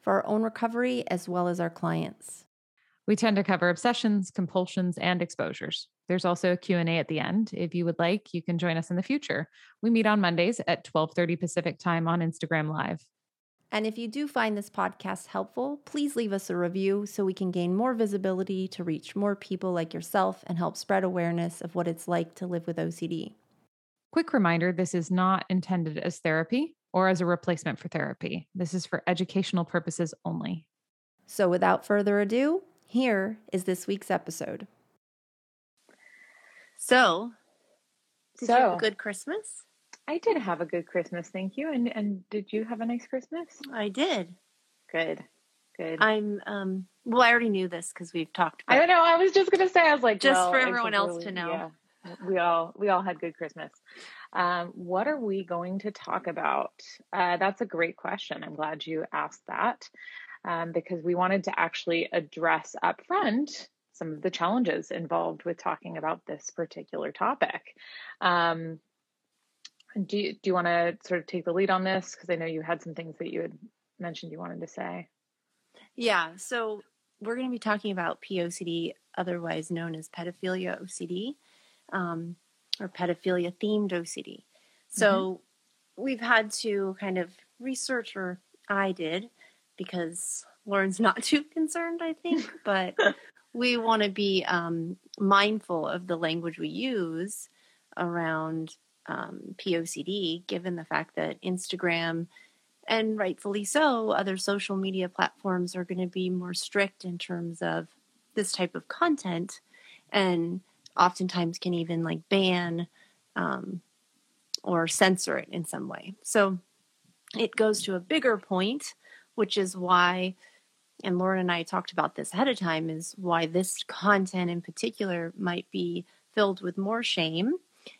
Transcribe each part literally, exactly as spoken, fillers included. for our own recovery as well as our clients. We tend to cover obsessions, compulsions, and exposures. There's also a Q and A at the end. If you would like, you can join us in the future. We meet on Mondays at twelve thirty Pacific time on Instagram Live. And if you do find this podcast helpful, please leave us a review so we can gain more visibility to reach more people like yourself and help spread awareness of what it's like to live with O C D. Quick reminder, this is not intended as therapy or as a replacement for therapy. This is for educational purposes only. So without further ado, here is this week's episode. So, did so, you have a good Christmas? I did have a good Christmas, thank you. And and did you have a nice Christmas? I did. Good, good. I'm, um. well, I already knew this because we've talked about it. I don't know, I was just going to say, I was like, just well, for everyone else to know. Yeah, we all we all had good Christmas. Um, what are we going to talk about? Uh, that's a great question. I'm glad you asked that. Um, because we wanted to actually address up front some of the challenges involved with talking about this particular topic. Um, do you, do you want to sort of take the lead on this? Because I know you had some things that you had mentioned you wanted to say. Yeah, so we're going to be talking about P O C D, otherwise known as pedophilia O C D, um, or pedophilia-themed O C D. So mm-hmm. we've had to kind of research, or I did, because Lauren's not too concerned, I think, but we want to be um, mindful of the language we use around um, P O C D, given the fact that Instagram, and rightfully so, other social media platforms are going to be more strict in terms of this type of content, and oftentimes can even like ban um, or censor it in some way. So it goes to a bigger point, which is why, and Lauren and I talked about this ahead of time, is why this content in particular might be filled with more shame,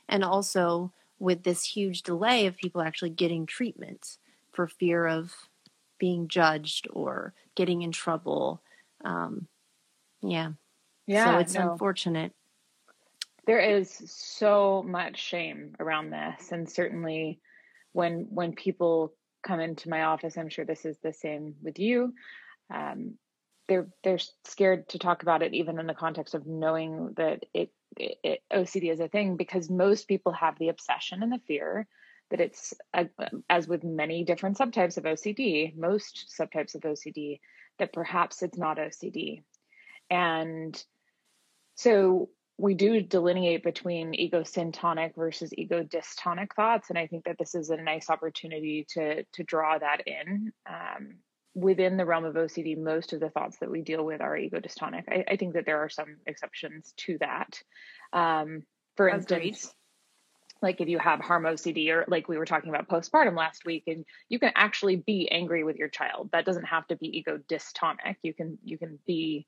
and also with this huge delay of people actually getting treatment for fear of being judged or getting in trouble. Um, yeah. Yeah. So it's no. unfortunate. There is so much shame around this. And certainly when, when people come into my office, I'm sure this is the same with you. Um, they're they're scared to talk about it, even in the context of knowing that it, it, it O C D is a thing, because most people have the obsession and the fear that it's a, as with many different subtypes of O C D, most subtypes of O C D, that perhaps it's not O C D, and so we do delineate between ego-syntonic versus ego-dystonic thoughts. And I think that this is a nice opportunity to, to draw that in. Um, within the realm of O C D, most of the thoughts that we deal with are ego-dystonic. I, I think that there are some exceptions to that. Um, for instance, Agreed. like if you have harm O C D, or like we were talking about postpartum last week, and you can actually be angry with your child. That doesn't have to be ego-dystonic. You can, you can be...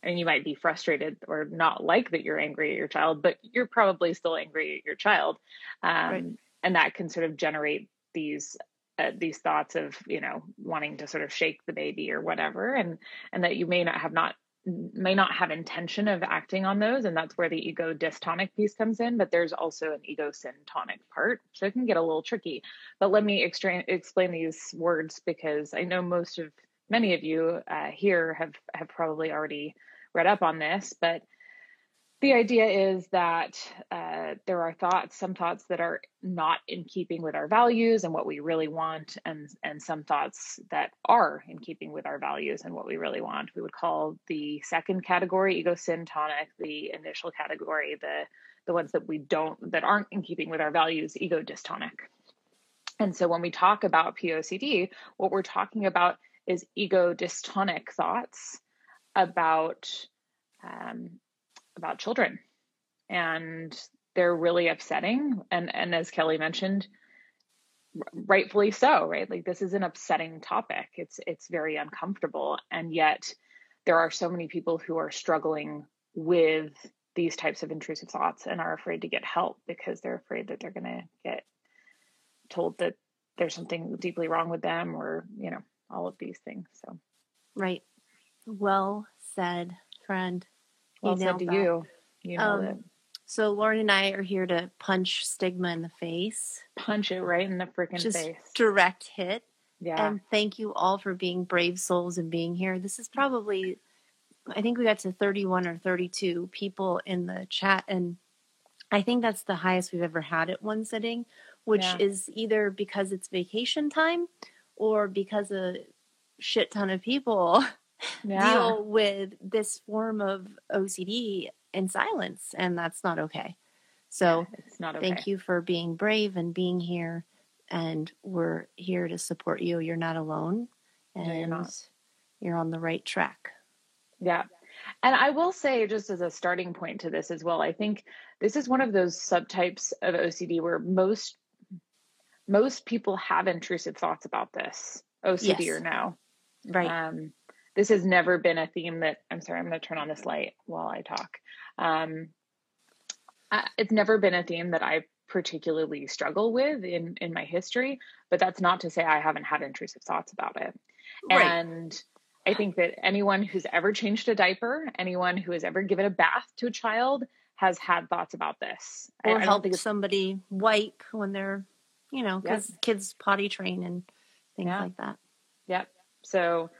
And you might be frustrated or not like that you're angry at your child, but you're probably still angry at your child. Um, right. And that can sort of generate these, uh, these thoughts of, you know, wanting to sort of shake the baby or whatever. And, and that you may not have not, may not have intention of acting on those. And that's where the ego dystonic piece comes in, but there's also an ego syntonic part. So it can get a little tricky, but let me extra- explain these words, because I know most of Many of you uh, here have, have probably already read up on this, but the idea is that uh, there are thoughts, some thoughts that are not in keeping with our values and what we really want, and, and some thoughts that are in keeping with our values and what we really want. We would call the second category ego-syntonic, the initial category, the, the ones that we don't, that aren't in keeping with our values, ego-dystonic. And so when we talk about P O C D, what we're talking about is ego dystonic thoughts about, um, about children, and they're really upsetting. And, and as Kelly mentioned, rightfully so, right? Like this is an upsetting topic. It's, it's very uncomfortable. And yet there are so many people who are struggling with these types of intrusive thoughts and are afraid to get help because they're afraid that they're going to get told that there's something deeply wrong with them, or, you know, all of these things. So, right. Well said, friend. Well said to you. You know it. So Lauren and I are here to punch stigma in the face. Punch it right in the freaking face. Just direct hit. Yeah. And thank you all for being brave souls and being here. This is probably, I think we got to thirty-one or thirty-two people in the chat. And I think that's the highest we've ever had at one sitting, which yeah. is either because it's vacation time or because a shit ton of people yeah. deal with this form of O C D in silence, and that's not okay. So yeah, it's not okay. Thank you for being brave and being here, and we're here to support you. You're not alone, and no, you're not. You're on the right track. Yeah. And I will say, just as a starting point to this as well, I think this is one of those subtypes of O C D where most most people have intrusive thoughts about this, O C D yes. or no. Right. Um, this has never been a theme that, I'm sorry, I'm going to turn on this light while I talk. Um, I, it's never been a theme that I particularly struggle with in, in my history, but that's not to say I haven't had intrusive thoughts about it. Right. And I think that anyone who's ever changed a diaper, anyone who has ever given a bath to a child has had thoughts about this. Or I, I helped think somebody wipe when they're, you know, because yep. kids potty train and things yeah. like that. Yep. So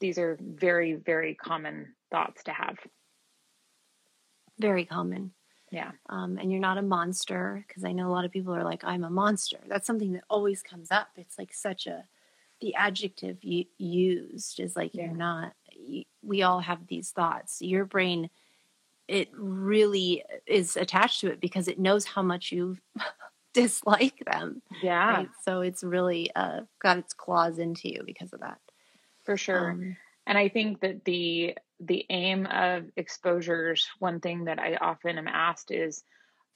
these are very, very common thoughts to have. Very common. Yeah. Um, and you're not a monster, because I know a lot of people are like, I'm a monster. That's something that always comes up. It's like such a, the adjective you used is like, yeah. you're not, you, we all have these thoughts. Your brain, it really is attached to it because it knows how much you dislike them. Yeah. Right? So it's really uh, got its claws into you because of that. For sure. Um, and I think that the, the aim of exposures, one thing that I often am asked is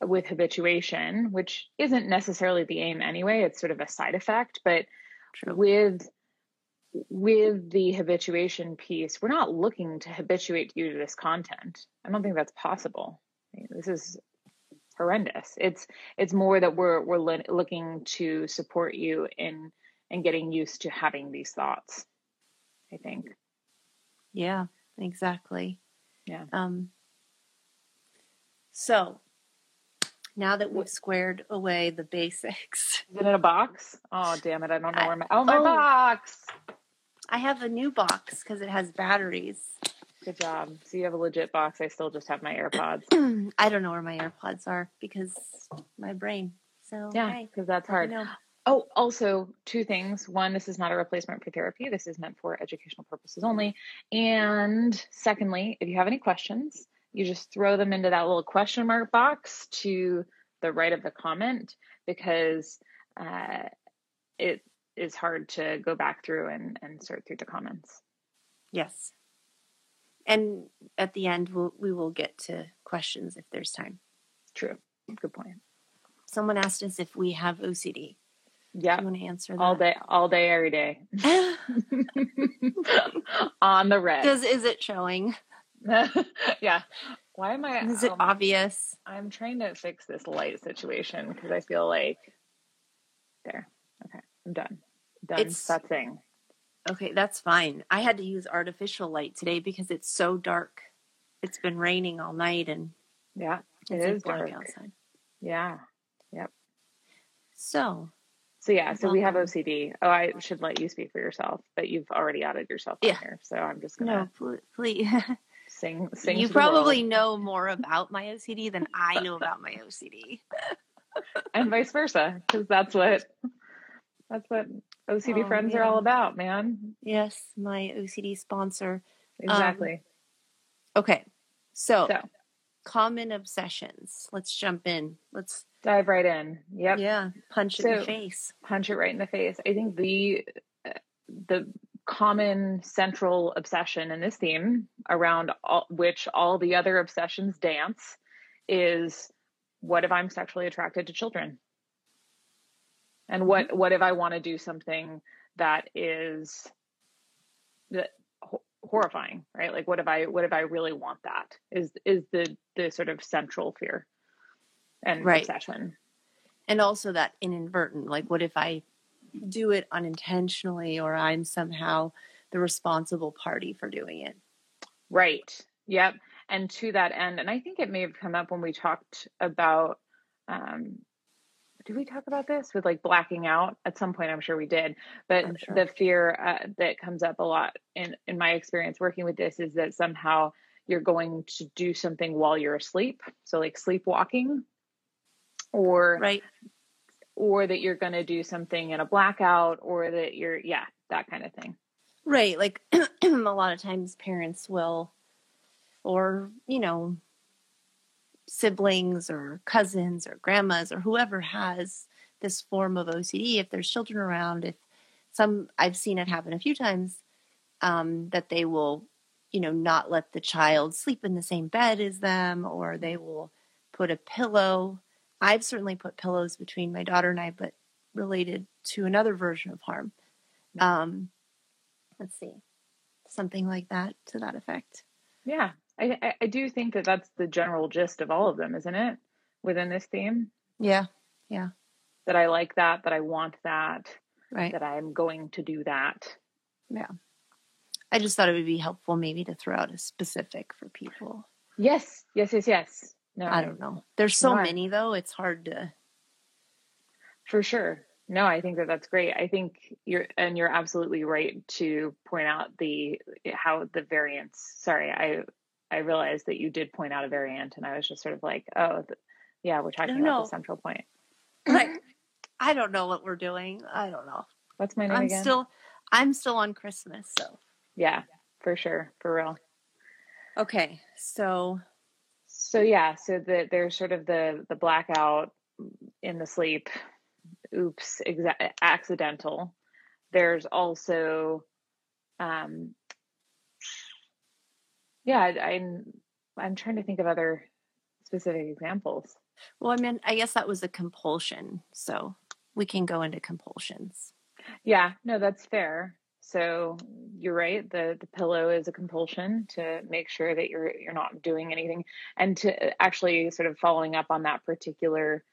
with habituation, which isn't necessarily the aim anyway, it's sort of a side effect, but True. With with the habituation piece, we're not looking to habituate you to this content. I don't think that's possible. I mean, this is horrendous. It's it's more that we're we're le- looking to support you in in getting used to having these thoughts, I think. Yeah, exactly. Yeah. Um. So. Now that we've squared away the basics. Is it in a box? Oh, damn it. I don't know where my... Oh, my oh, box! I have a new box because it has batteries. Good job. So you have a legit box. I still just have my AirPods. I don't know where my AirPods are because my brain. So yeah, because that's hard. Oh, also, two things. One, this is not a replacement for therapy. This is meant for educational purposes only. And secondly, if you have any questions, you just throw them into that little question mark box to the right of the comment, because uh, it is hard to go back through and, and sort through the comments. Yes. And at the end, we'll, we will get to questions if there's time. True. Good point. Someone asked us if we have O C D. Yeah. Do you want to answer that? All day, all day, every day. On the red. Does, is it showing? Yeah. Why am I? Is it um, obvious? I'm trying to fix this light situation because I feel like there. Okay, I'm done. Done. It's that thing. Okay, that's fine. I had to use artificial light today because it's so dark. It's been raining all night, and yeah, it it's is dark outside. Yeah. Yep. So. So yeah, so we have O C D. Oh, I should let you speak for yourself, but you've already outed yourself on yeah. here, so I'm just gonna. No, please. Sing, sing you probably world. Know more about my O C D than I know about my O C D, and vice versa, because that's what that's what O C D oh, friends yeah. are all about, man. Yes, my O C D sponsor. Exactly. Um, okay, so, so common obsessions. Let's jump in. Let's dive right in. Yep. Yeah. Punch it so, in the face. Punch it right in the face. I think the the. common central obsession in this theme, around all, which all the other obsessions dance, is what if I'm sexually attracted to children? And what what if I want to do something that is that horrifying, right? Like, what if I, what if I really want that is, is the, the sort of central fear and right. obsession. And also that inadvertent, like, what if I do it unintentionally, or I'm somehow the responsible party for doing it. Right. Yep. And to that end, and I think it may have come up when we talked about, um, did we talk about this with like blacking out at some point? I'm sure we did, but I'm sure. the fear uh, that comes up a lot in, in my experience working with this is that somehow you're going to do something while you're asleep. So like sleepwalking, or, right. or that you're going to do something in a blackout, or that you're, yeah, that kind of thing. Right. Like a lot of times parents will, or, you know, siblings or cousins or grandmas or whoever has this form of O C D, if there's children around, if some, I've seen it happen a few times, um, that they will, you know, not let the child sleep in the same bed as them, or they will put a pillow. I've certainly put pillows between my daughter and I, but related to another version of harm. Um, Let's see, something like that, to that effect. Yeah, I, I do think that that's the general gist of all of them, isn't it? Within this theme. Yeah, yeah. That I like that, that I want that, right. that I'm going to do that. Yeah. I just thought it would be helpful maybe to throw out a specific for people. Yes, yes, yes, yes. No, I don't know. There's so no, many, though, it's hard to. For sure. No, I think that that's great. I think you're, and you're absolutely right to point out the, how the variants, sorry, I, I realized that you did point out a variant, and I was just sort of like, oh th- yeah, we're talking about know. the central point. Like, I don't know what we're doing. I don't know. What's my name I'm again? Still, I'm still on Christmas. So yeah, for sure. For real. Okay. So, so yeah, so the, there's sort of the, the blackout in the sleep. Oops, exa- accidental. There's also, um, yeah, I, I'm, I'm trying to think of other specific examples. Well, I mean, I guess that was a compulsion. So we can go into compulsions. Yeah, no, that's fair. So you're right. The, the pillow is a compulsion to make sure that you're, you're not doing anything. And to actually sort of following up on that particular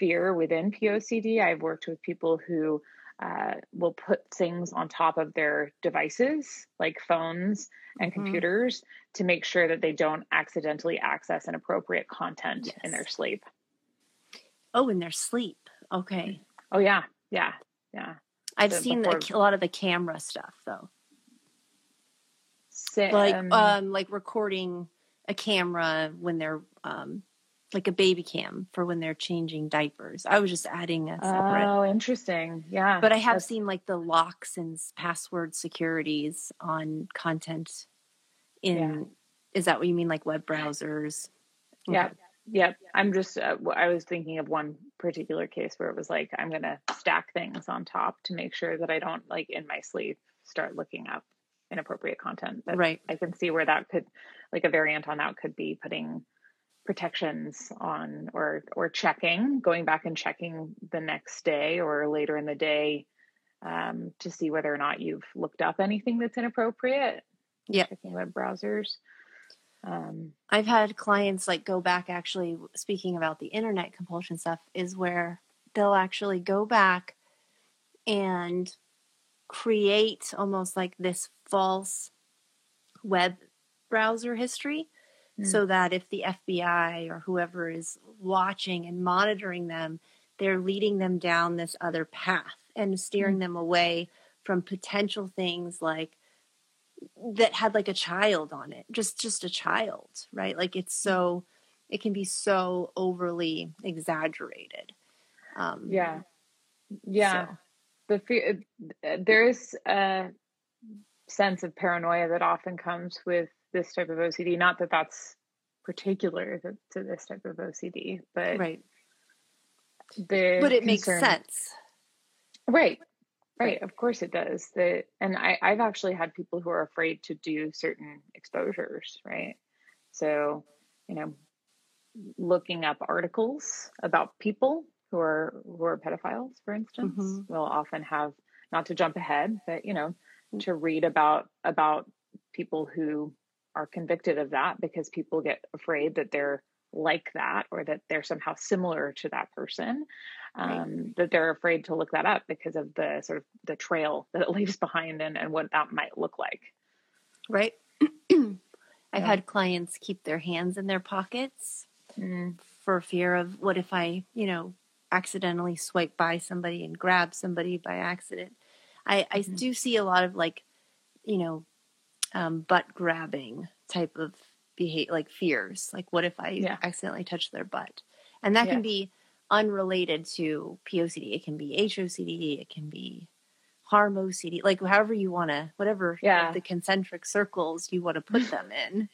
fear within P O C D, I've worked with people who uh, will put things on top of their devices, like phones and mm-hmm. computers, to make sure that they don't accidentally access inappropriate content yes. in their sleep. Oh, in their sleep. Okay. Oh, yeah. Yeah. Yeah. I've so seen before... a lot of the camera stuff, though. Sim. Like, um, like recording a camera when they're, um, like a baby cam for when they're changing diapers. I was just adding a separate. Oh, interesting. Yeah. But I have that's... seen like the locks and password securities on content in, yeah. is that what you mean? Like web browsers? Okay. Yeah. Yeah. I'm just, uh, I was thinking of one particular case where it was like, I'm going to stack things on top to make sure that I don't like in my sleep start looking up inappropriate content. That's, right. I can see where that could, like a variant on that could be putting protections on or or checking, going back and checking the next day or later in the day um, to see whether or not you've looked up anything that's inappropriate. Yeah. Checking web browsers. Um, I've had clients like go back, actually speaking about the internet compulsion stuff, is where they'll actually go back and create almost like this false web browser history. So that if the F B I or whoever is watching and monitoring them, they're leading them down this other path and steering mm-hmm. them away from potential things like that had like a child on it, just, just a child, right? Like it's so, it can be so overly exaggerated. Um, yeah. Yeah. So. The fear, there is a sense of paranoia that often comes with this type of O C D, not that that's particular to this type of O C D, but right. the but it concern... makes sense. Right. Right. Of course it does. The, and I, I've actually had people who are afraid to do certain exposures, right? So, you know, looking up articles about people who are, who are pedophiles, for instance, mm-hmm. will often have, not to jump ahead, but, you know, to read about, about people who are convicted of that because people get afraid that they're like that, or that they're somehow similar to that person, um, right. that they're afraid to look that up because of the sort of the trail that it leaves behind and, and what that might look like. Right. I've yeah. had clients keep their hands in their pockets mm. for fear of, what if I, you know, accidentally swipe by somebody and grab somebody by accident. I, I mm-hmm. do see a lot of like, you know, um, butt grabbing type of behavior, like fears. Like, what if I yeah. accidentally touch their butt? And that yeah. can be unrelated to P O C D. It can be H O C D. It can be harm O C D. Like, however you want to, whatever yeah. the concentric circles you want to put them in.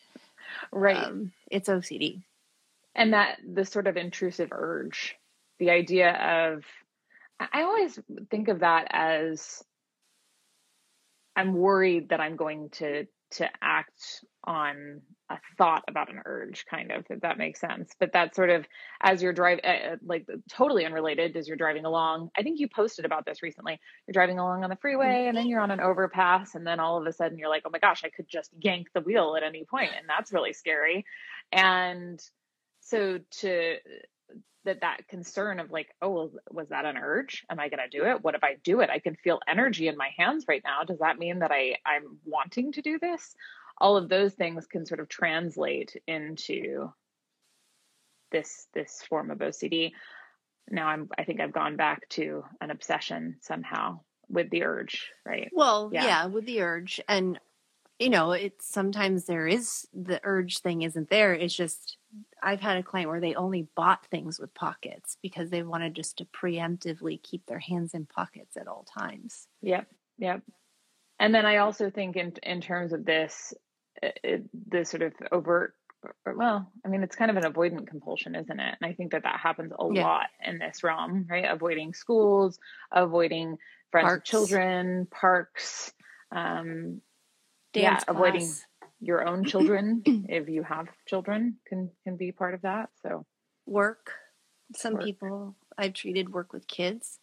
Right. Um, it's O C D. And that the sort of intrusive urge, the idea of, I always think of that as, I'm worried that I'm going to to act on a thought about an urge, kind of, if that makes sense. But that sort of, as you're driving, uh, like totally unrelated, as you're driving along, I think you posted about this recently, you're driving along on the freeway and then you're on an overpass and then all of a sudden you're like, oh my gosh, I could just yank the wheel at any point, and that's really scary. And so to... that that concern of like, oh, well, was that an urge? Am I going to do it? What if I do it? I can feel energy in my hands right now. Does that mean that I, I'm wanting to do this? All of those things can sort of translate into this, this form of O C D. Now I'm, I think I've gone back to an obsession somehow with the urge, right? Well, yeah, yeah with the urge. And, you know, it's sometimes there is the urge thing isn't there. It's just, I've had a client where they only bought things with pockets because they wanted just to preemptively keep their hands in pockets at all times. Yep. Yep. And then I also think in, in terms of this, it, the sort of overt, well, I mean, it's kind of an avoidant compulsion, isn't it? And I think that that happens a yeah. lot in this realm, right? Avoiding schools, avoiding friends parks. With children, parks, um, dance yeah, class. Avoiding your own children, if you have children, can, can be part of that. So work, some work. People I've treated work with kids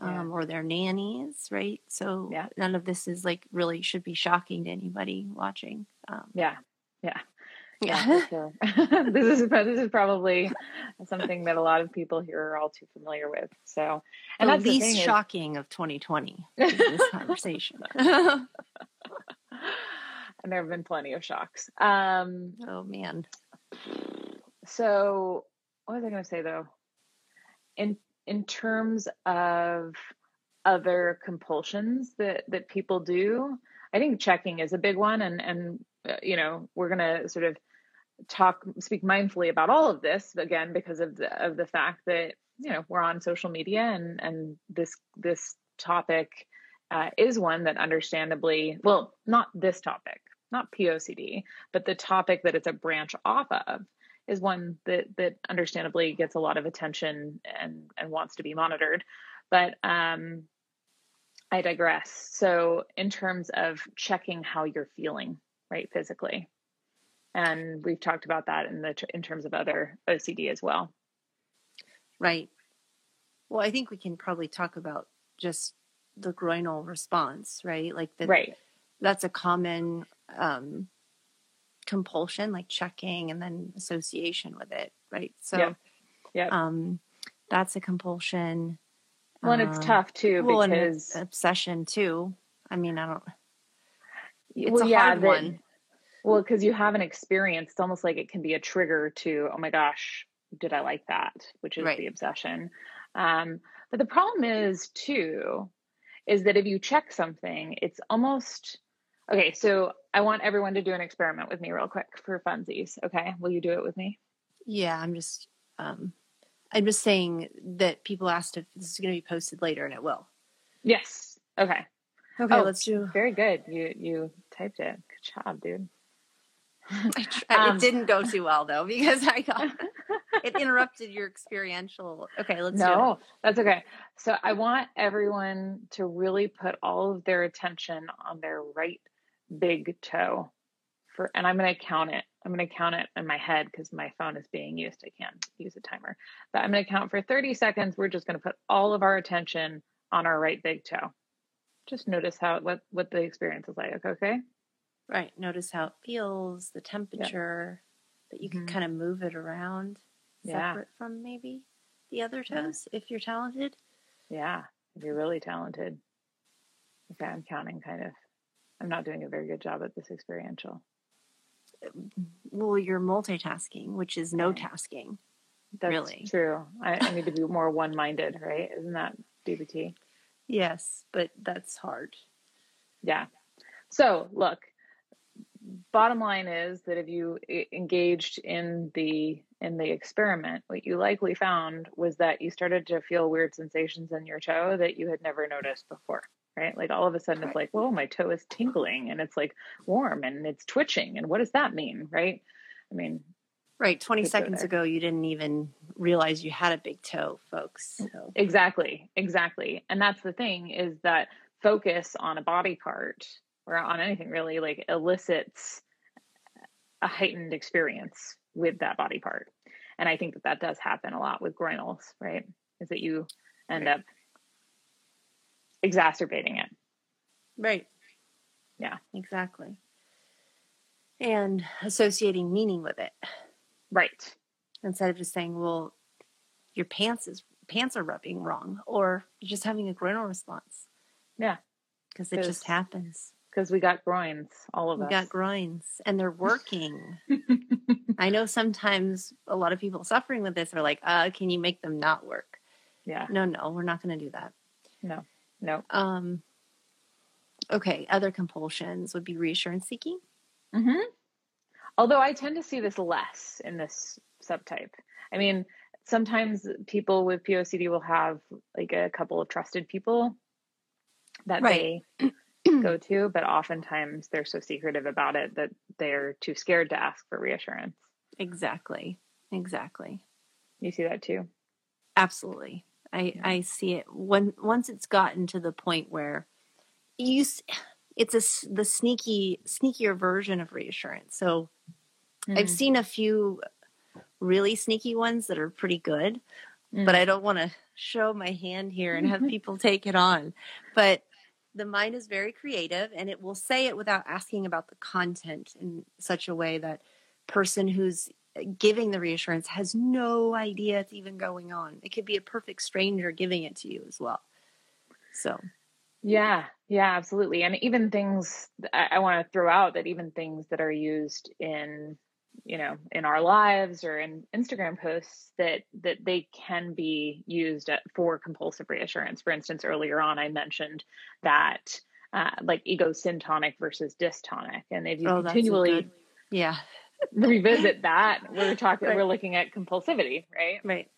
um, yeah. or their nannies. Right. So yeah. none of this is like really should be shocking to anybody watching. Um, yeah. Yeah. Yeah. Sure. this is, this is probably something that a lot of people here are all too familiar with. So, and the that's least the thing shocking is, of twenty twenty is this conversation. And there have been plenty of shocks. Um, oh, man. So what was I going to say, though? In in terms of other compulsions that, that people do, I think checking is a big one. And, and uh, you know, we're going to sort of talk, speak mindfully about all of this, again, because of the, of the fact that, you know, we're on social media and, and this this topic uh, is one that understandably, well, not this topic, not P O C D, but the topic that it's a branch off of is one that, that understandably gets a lot of attention and, and wants to be monitored. But, um, I digress. So in terms of checking how you're feeling, right, physically, and we've talked about that in the, in terms of other O C D as well. Right. Well, I think we can probably talk about just the groinal response, right? Like the, right. That's a common um, compulsion, like checking and then association with it, right? So yeah, yep. um, that's a compulsion. Well, and it's um, tough too, well, because... An obsession too. I mean, I don't... It's well, a yeah, hard that, one. Well, because you have an experience, it's almost like it can be a trigger to, oh my gosh, did I like that? Which is right. the obsession. Um, but the problem is too... is that if you check something, it's almost, okay, so I want everyone to do an experiment with me real quick for funsies, okay? Will you do it with me? Yeah, I'm just, um, I'm just saying that people asked if this is going to be posted later, and it will. Yes, okay. Okay, oh, let's do. Very good, you you typed it. Good job, dude. I tried. Um, it didn't go too well, though, because I got, it interrupted your experiential. Okay, let's no, do it. That's okay. So I want everyone to really put all of their attention on their right big toe for, and I'm going to count it. I'm going to count it in my head because my phone is being used. I can't use a timer, but I'm going to count for thirty seconds. We're just going to put all of our attention on our right big toe. Just notice how, what, what the experience is like. Okay. Right. Notice how it feels, the temperature, yeah. that you can mm-hmm. kind of move it around yeah. separate from maybe the other toes yeah. if you're talented. Yeah. If you're really talented. Okay. I'm counting kind of. I'm not doing a very good job at this experiential. Well, you're multitasking, which is no tasking. That's really. True. I, I need to be more one-minded, right? Isn't that D B T? Yes, but that's hard. Yeah. So look, bottom line is that if you engaged in the in the experiment, what you likely found was that you started to feel weird sensations in your toe that you had never noticed before. Right? Like all of a sudden it's like, whoa, my toe is tingling and it's like warm and it's twitching. And what does that mean? Right. I mean, right. twenty seconds ago, you didn't even realize you had a big toe, folks. So. Exactly. Exactly. And that's the thing, is that focus on a body part or on anything really, like, elicits a heightened experience with that body part. And I think that that does happen a lot with groinals, right? Is that you end right. up exacerbating it. Right. Yeah. Exactly. And associating meaning with it. Right. Instead of just saying, well, your pants is pants are rubbing wrong, or you're just having a groinal response. Yeah. Because it just happens. Because we got groins, all of us. We got groins, and they're working. I know sometimes a lot of people suffering with this are like, uh, can you make them not work? Yeah. No, no, we're not going to do that. No. No. Um, okay. Other compulsions would be reassurance seeking. Mm-hmm. Although I tend to see this less in this subtype. I mean, sometimes people with P O C D will have like a couple of trusted people that right. they go to, but oftentimes they're so secretive about it that they're too scared to ask for reassurance. Exactly. Exactly. You see that too? Absolutely. I, I see it when, once it's gotten to the point where you, it's a, the sneaky, sneakier version of reassurance. So mm. I've seen a few really sneaky ones that are pretty good, mm. but I don't want to show my hand here and have people take it on. But the mind is very creative, and it will say it without asking about the content in such a way that person who's giving the reassurance has no idea it's even going on. It could be a perfect stranger giving it to you as well. So. Yeah. Yeah, absolutely. And even things I, I want to throw out that even things that are used in, you know, in our lives or in Instagram posts, that, that they can be used at, for compulsive reassurance. For instance, earlier on, I mentioned that uh, like ego syntonic versus dystonic. And if you oh, continually. That's so good. Yeah. revisit that, we're talking right. we're looking at compulsivity, right? Right.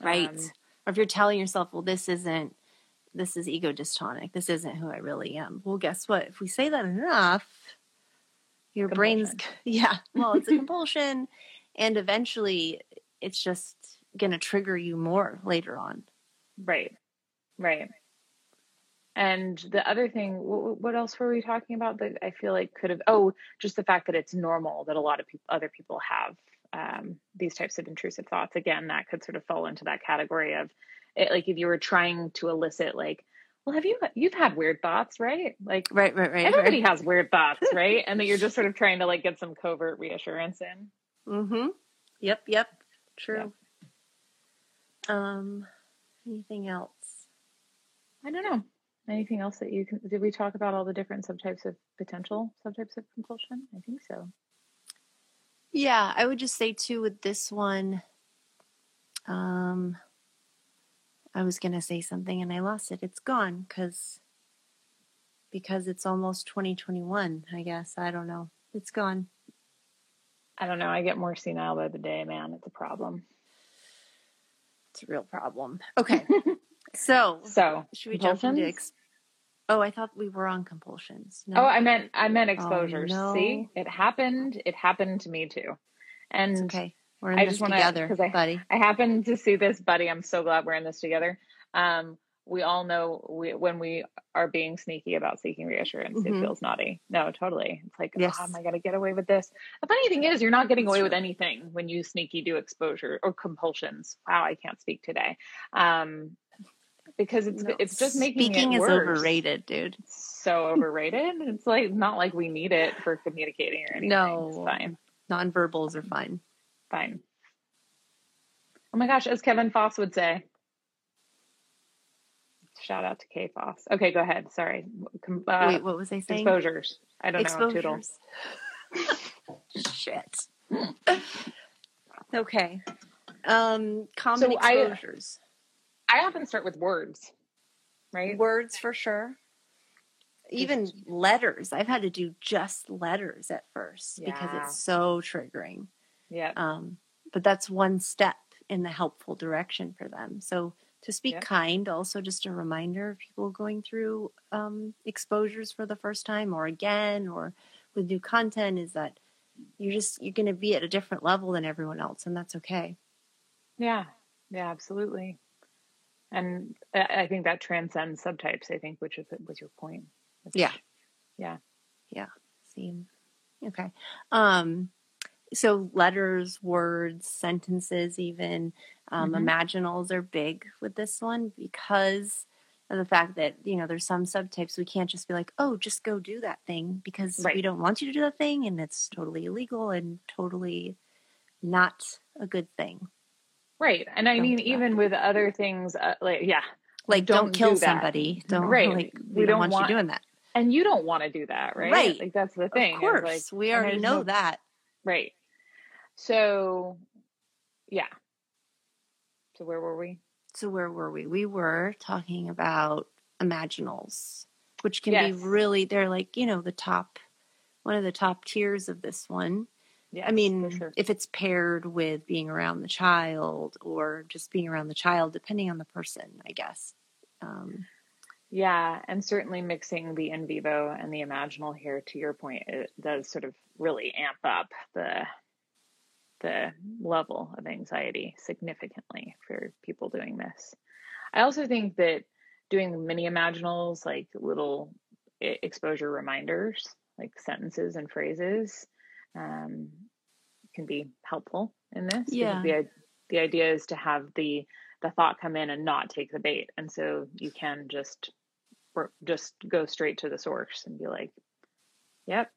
Right. Um, or if you're telling yourself, well, this isn't this is ego dystonic, this isn't who I really am. Well, guess what? If we say that enough, your compulsion. brain's yeah. Well, it's a compulsion and eventually it's just gonna trigger you more later on. Right. Right. And the other thing, what else were we talking about that I feel like could have, oh, just the fact that it's normal that a lot of people, other people have um, these types of intrusive thoughts. Again, that could sort of fall into that category of it, like if you were trying to elicit like, well, have you, you've had weird thoughts, right? Like, right, right, right. Everybody right. has weird thoughts, right? And that you're just sort of trying to like get some covert reassurance in. Mm-hmm. Yep. Yep. True. Yep. Um, anything else? I don't know. Anything else that you can, did we talk about all the different subtypes of potential subtypes of compulsion? I think so. Yeah. I would just say too, with this one, um, I was going to say something and I lost it. It's gone. Cause, because it's almost twenty twenty-one, I guess. I don't know. It's gone. I don't know. I get more senile by the day, man. It's a problem. It's a real problem. Okay. So, so should we jump into? Ex- oh, I thought we were on compulsions. No. Oh, I meant I meant exposures. Oh, no. See, it happened. It happened to me too. And it's okay, we're in I this just want to because I buddy. I happened to see this, buddy. I'm so glad we're in this together. Um, we all know we, when we are being sneaky about seeking reassurance, mm-hmm. it feels naughty. No, totally. It's like, yes. oh, am I going to get away with this? The funny thing is, you're not getting That's away true. with anything when you sneaky do exposure or compulsions. Wow, I can't speak today. Um, because it's no, it's just making speaking it worse. Speaking is overrated, dude. It's so overrated. It's like not like we need it for communicating or anything. No, it's fine. Nonverbals are fine. Fine. Oh my gosh, as Kevin Foss would say. Shout out to K Foss. Okay, go ahead. Sorry. Uh, Wait, what was I saying? Exposures. I don't exposures. know. Toodles. Shit. Okay. Um, common so exposures. I, I often start with words, right? Words for sure. Even letters. I've had to do just letters at first yeah. because it's so triggering. Yeah. Um, but that's one step in the helpful direction for them. So to speak yep. kind, also just a reminder of people going through um, exposures for the first time or again or with new content is that you're just, you're going to be at a different level than everyone else, and that's okay. Yeah. Yeah, absolutely. And I think that transcends subtypes, I think, which is, was your point. That's, yeah. Yeah. Yeah. Same. Okay. Um, so letters, words, sentences, even, um, mm-hmm. imaginals are big with this one because of the fact that, you know, there's some subtypes we can't just be like, oh, just go do that thing because right. we don't want you to do that thing. And it's totally illegal and totally not a good thing. Right. And I don't mean, even with other things, uh, like, yeah, like don't, don't kill do somebody. Don't, right. like, we, we don't, don't want, want you doing that. And you don't want to do that. Right. Right. Like that's the thing. Of course. Like, we already know no, that. Right. So, yeah. So where were we? So where were we? We were talking about imaginals, which can yes. be really, they're like, you know, the top, one of the top tiers of this one. Yes, I mean, sure. if it's paired with being around the child or just being around the child, depending on the person, I guess. Um, yeah. And certainly mixing the in vivo and the imaginal here, to your point, it does sort of really amp up the the level of anxiety significantly for people doing this. I also think that doing mini imaginals, like little exposure reminders, like sentences and phrases, um, can be helpful in this. Yeah. The, the idea is to have the, the thought come in and not take the bait. And so you can just, just go straight to the source and be like, yep,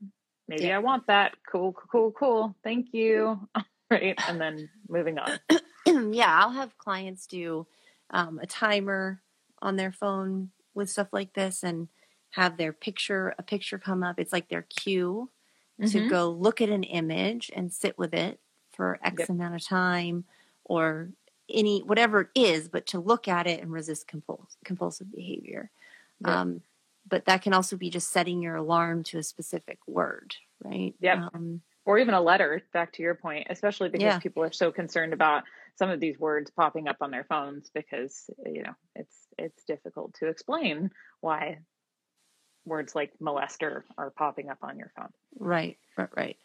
maybe yeah. I want that. Cool, cool, cool. Thank you. Right. And then moving on. Yeah. I'll have clients do um, a timer on their phone with stuff like this and have their picture, a picture come up. It's like their cue mm-hmm. to go look at an image and sit with it for X yep. amount of time or any, whatever it is, but to look at it and resist compuls- compulsive behavior. Yep. Um, But that can also be just setting your alarm to a specific word, right? Yeah. Um, or even a letter, back to your point, especially because yeah. people are so concerned about some of these words popping up on their phones because, you know, it's it's difficult to explain why words like molester are popping up on your phone. Right, right, right.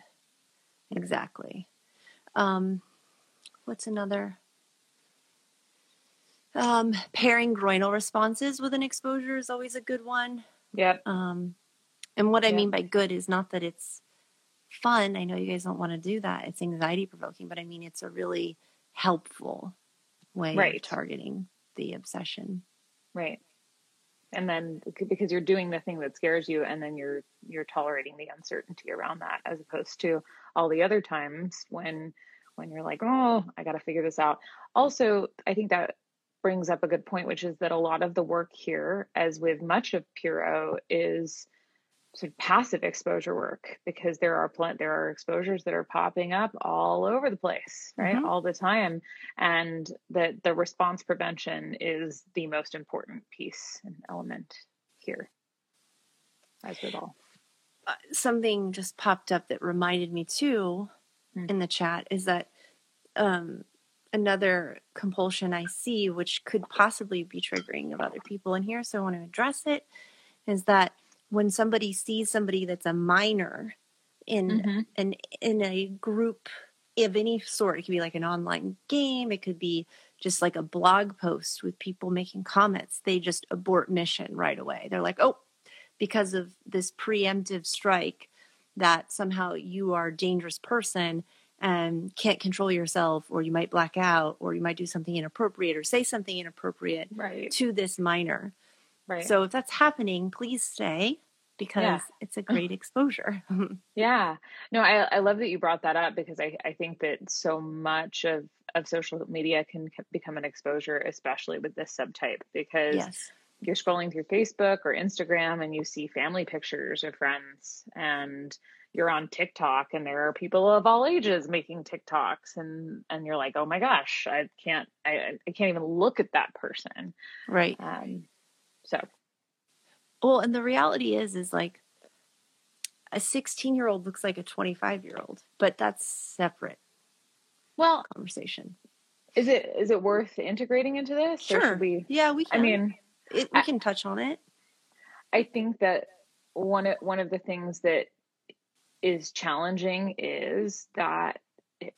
Exactly. Um, what's another? Um, pairing groinal responses with an exposure is always a good one. Yeah. Um, and what I yep. mean by good is not that it's fun. I know you guys don't want to do that. It's anxiety provoking, but I mean, it's a really helpful way right. of targeting the obsession. Right. And then because you're doing the thing that scares you and then you're, you're tolerating the uncertainty around that as opposed to all the other times when, when you're like, oh, I got to figure this out. Also, I think that brings up a good point, which is that a lot of the work here, as with much of Puro, is sort of passive exposure work because there are pl- there are exposures that are popping up all over the place, right? Mm-hmm. All the time. And that the response prevention is the most important piece and element here, as with all. Uh, something just popped up that reminded me too mm-hmm. in the chat is that um another compulsion I see, which could possibly be triggering of other people in here, so I want to address it, is that when somebody sees somebody that's a minor in mm-hmm. an in a group of any sort, it could be like an online game, it could be just like a blog post with people making comments, they just abort mission right away. They're like, oh, because of this preemptive strike that somehow you are a dangerous person um, can't control yourself, or you might black out, or you might do something inappropriate or say something inappropriate right. to this minor. Right. So if that's happening, please stay, because yeah. it's a great exposure. yeah. No, I, I love that you brought that up, because I, I think that so much of, of social media can become an exposure, especially with this subtype, because yes. you're scrolling through Facebook or Instagram and you see family pictures of friends, and you're on TikTok and there are people of all ages making TikToks, and, and you're like, oh my gosh, I can't, I, I can't even look at that person. Right. Um, so. Well, and the reality is, is like a sixteen year old looks like a twenty-five year old, but that's separate. Well, conversation. Is it, is it worth integrating into this? Sure. Or should we, yeah, we can. I mean, it, we I, can touch on it. I think that one, one of the things that is challenging is that it,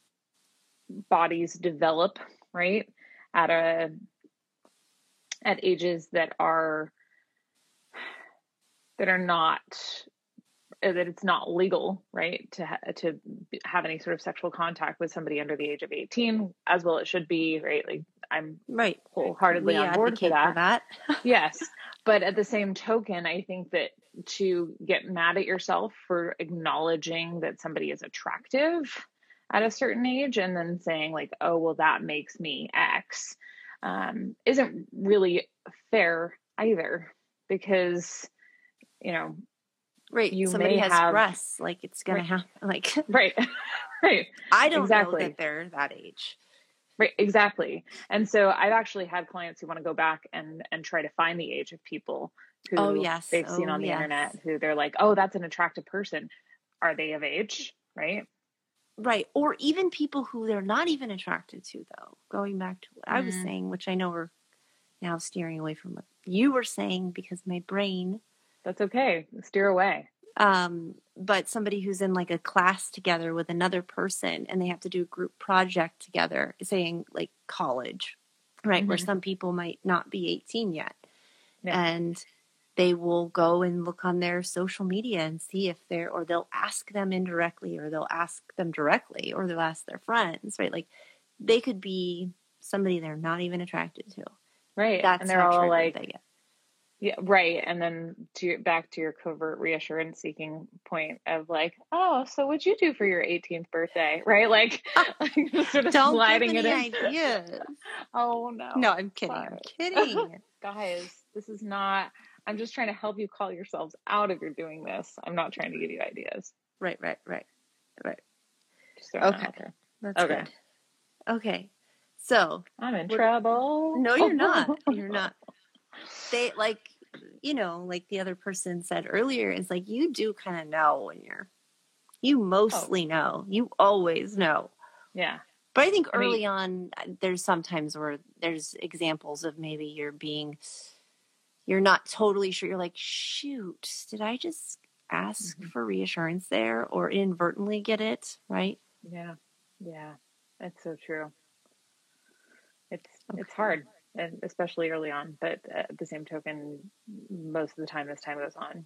bodies develop, right, at a, at ages that are, that are not, that it's not legal, right, to ha- to have any sort of sexual contact with somebody under the age of eighteen, as well it should be, right? Like, I'm right. wholeheartedly we on board for that. For that. yes. But at the same token, I think that to get mad at yourself for acknowledging that somebody is attractive at a certain age, and then saying like, oh, well, that makes me X, um, isn't really fair either, because, you know, right. You somebody may has have, breasts, like it's going right. to happen. Like, right. right. I don't exactly. know that they're that age. Right. Exactly. And so I've actually had clients who want to go back and, and try to find the age of people who oh, yes. they've oh, seen on the yes. internet, who they're like, oh, that's an attractive person. Are they of age? Right. Right. Or even people who they're not even attracted to, though, going back to what mm. I was saying, which I know we're now steering away from what you were saying, because my brain. That's okay. Steer away. Um, but somebody who's in like a class together with another person, and they have to do a group project together, saying like college, right? Mm-hmm. Where some people might not be eighteen yet. Yeah. And they will go and look on their social media and see if they're, or they'll ask them indirectly, or they'll ask them directly, or they'll ask their friends, right? Like they could be somebody they're not even attracted to. Right. That's and they're all like, they get. Yeah, right. And then to back to your covert reassurance seeking point of like, oh, so what'd you do for your eighteenth birthday? Right? Like, uh, like just sort of don't sliding give any it in. Ideas. Oh no. No, I'm kidding. But, I'm kidding. Guys, this is not, I'm just trying to help you call yourselves out if you're doing this. I'm not trying to give you ideas. Right, right, right. Right. Just throwing that out there. That's okay. Good. Okay. So I'm in trouble. No, you're not. You're not. They like, you know, like the other person said earlier, is like, you do kind of know when you're, you mostly oh. know, you always know. Yeah. But I think I early mean, on, there's sometimes where there's examples of maybe you're being, you're not totally sure. You're like, shoot, did I just ask mm-hmm. for reassurance there, or inadvertently get it? Right. Yeah. Yeah. That's so true. It's, okay. it's hard. And especially early on, but at the same token, most of the time as time goes on,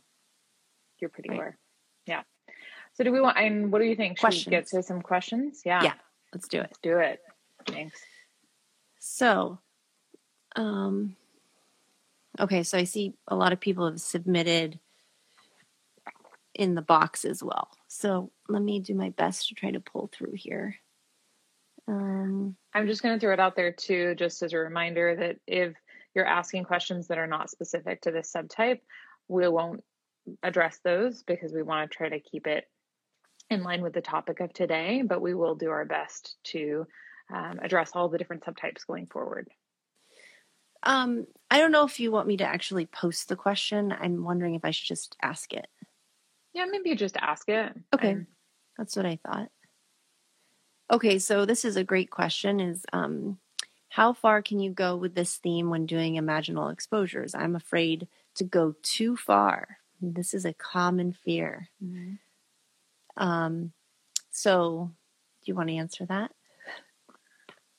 you're pretty right. aware. Yeah. So do we want, and what do you think? Should questions. we get to some questions? Yeah. Yeah. Let's do it. Let's do it. Thanks. So, um, okay. So I see a lot of people have submitted in the box as well. So let me do my best to try to pull through here. Um, I'm just going to throw it out there too, just as a reminder that if you're asking questions that are not specific to this subtype, we won't address those, because we want to try to keep it in line with the topic of today, but we will do our best to um, address all the different subtypes going forward. Um, I don't know if you want me to actually post the question. I'm wondering if I should just ask it. Yeah, maybe just ask it. Okay. Um, that's what I thought. Okay, so this is a great question, is um, how far can you go with this theme when doing imaginal exposures? I'm afraid to go too far. This is a common fear. Mm-hmm. Um, so do you want to answer that?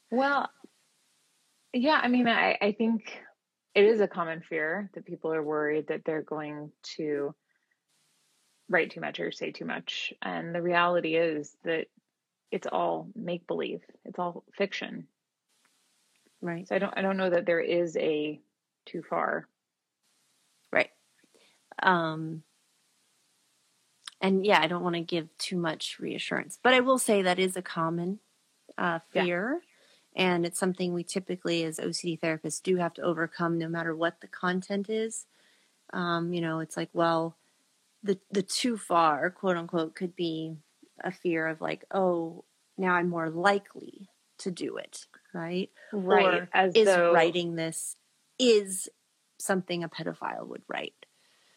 Well, yeah, I mean, I, I think it is a common fear that people are worried that they're going to write too much or say too much. And the reality is that it's all make believe. It's all fiction. Right. So I don't I don't know that there is a too far. Right. Um and yeah, I don't want to give too much reassurance. But I will say that is a common uh fear. Yeah. And it's something we typically as O C D therapists do have to overcome no matter what the content is. Um, you know, it's like, well, the the too far, quote unquote, could be a fear of like, oh, now I'm more likely to do it, right? Right. Or as is though, writing this is something a pedophile would write.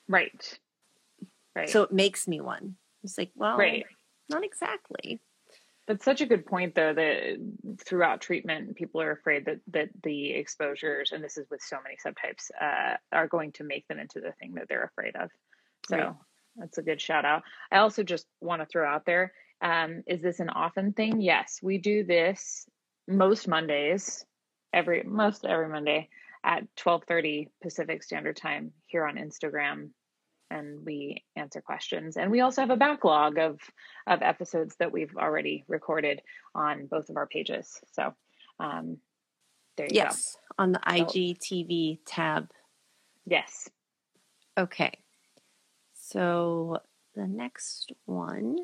Right. Right. So it makes me one. It's like, well, right. Not exactly. That's such a good point, though, that throughout treatment, people are afraid that, that the exposures, and this is with so many subtypes, uh, are going to make them into the thing that they're afraid of. So right. That's a good shout out. I also just want to throw out there, um, is this an often thing? Yes, we do this most Mondays, every most every Monday at twelve thirty Pacific Standard Time here on Instagram. And we answer questions. And we also have a backlog of, of episodes that we've already recorded on both of our pages. So um, there you yes, go. Yes, on the I G T V tab. Yes. Okay. So the next one.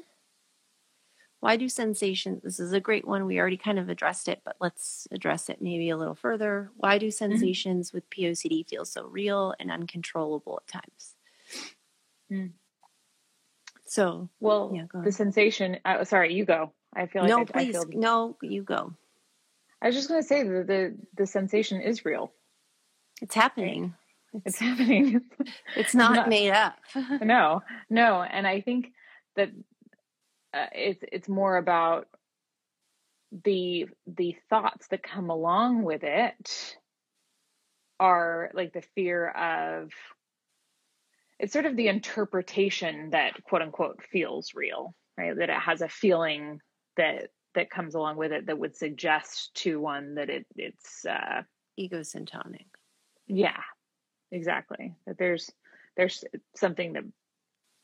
Why do sensations... This is a great one. We already kind of addressed it, but let's address it maybe a little further. Why do sensations mm-hmm. with P O C D feel so real and uncontrollable at times? Mm. So, well, yeah, the sensation, uh, sorry, you go. I feel like no, I, please, I feel, no, you go. I was just going to say that the, the sensation is real. It's happening. It's, it's happening. It's not, not made up. no, no. And I think that uh, it's, it's more about the, the thoughts that come along with it are like the fear of, it's sort of the interpretation that quote unquote feels real, right? That it has a feeling that, that comes along with it that would suggest to one that it it's uh, egocentric. Yeah, exactly. That there's, there's something that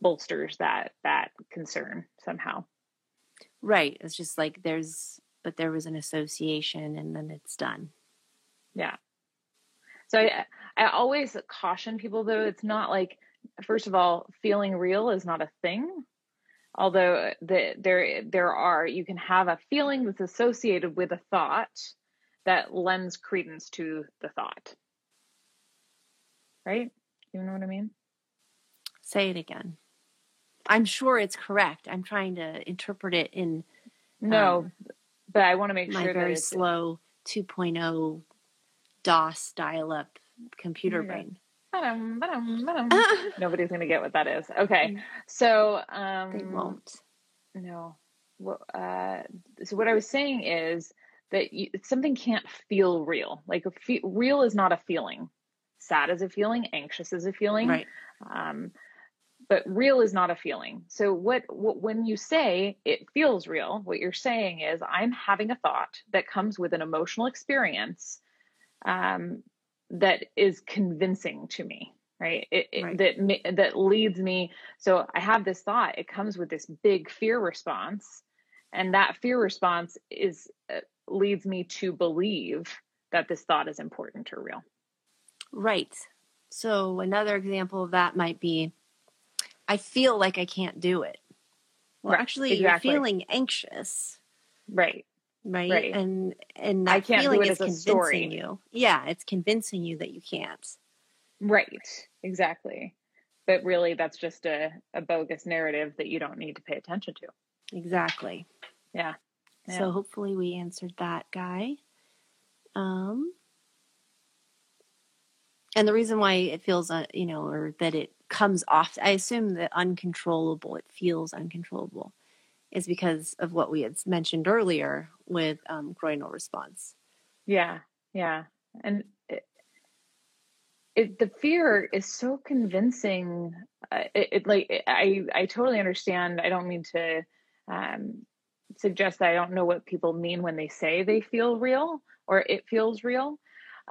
bolsters that, that concern somehow. Right. It's just like there's, but there was an association and then it's done. Yeah. So I, I always caution people though, it's not like, first of all, feeling real is not a thing. Although the, there, there are, you can have a feeling that's associated with a thought that lends credence to the thought. Right? You know what I mean? Say it again. I'm sure it's correct. I'm trying to interpret it in. No, um, but I want to make sure that my very slow two point oh DOS dial-up computer yeah. brain. Ba-dum, ba-dum, ba-dum. Nobody's going to get what that is. Okay. So, um, they won't. No. Well, uh, so what I was saying is that you, something can't feel real. Like a fe- real is not a feeling. Sad is a feeling. Anxious is a feeling. Right. Um, but real is not a feeling. So what, what, when you say it feels real, what you're saying is I'm having a thought that comes with an emotional experience, um, that is convincing to me, right? It, it, right. That that leads me. So I have this thought. It comes with this big fear response, and that fear response is uh, leads me to believe that this thought is important or real. Right. So another example of that might be, I feel like I can't do it. Well, right. actually, exactly. You're feeling anxious, right? Right? right, and and that I can't feeling do it is as a convincing you. Yeah, it's convincing you that you can't. Right, exactly. But really, that's just a, a bogus narrative that you don't need to pay attention to. Exactly. Yeah. yeah. So hopefully, we answered that guy. Um, and the reason why it feels, uh, you know, or that it comes off, I assume that uncontrollable. It feels uncontrollable. Is because of what we had mentioned earlier with um, groinal response. Yeah, yeah, and it, it, the fear is so convincing. Uh, it, it like it, I, I totally understand. I don't mean to um, suggest that I don't know what people mean when they say they feel real or it feels real,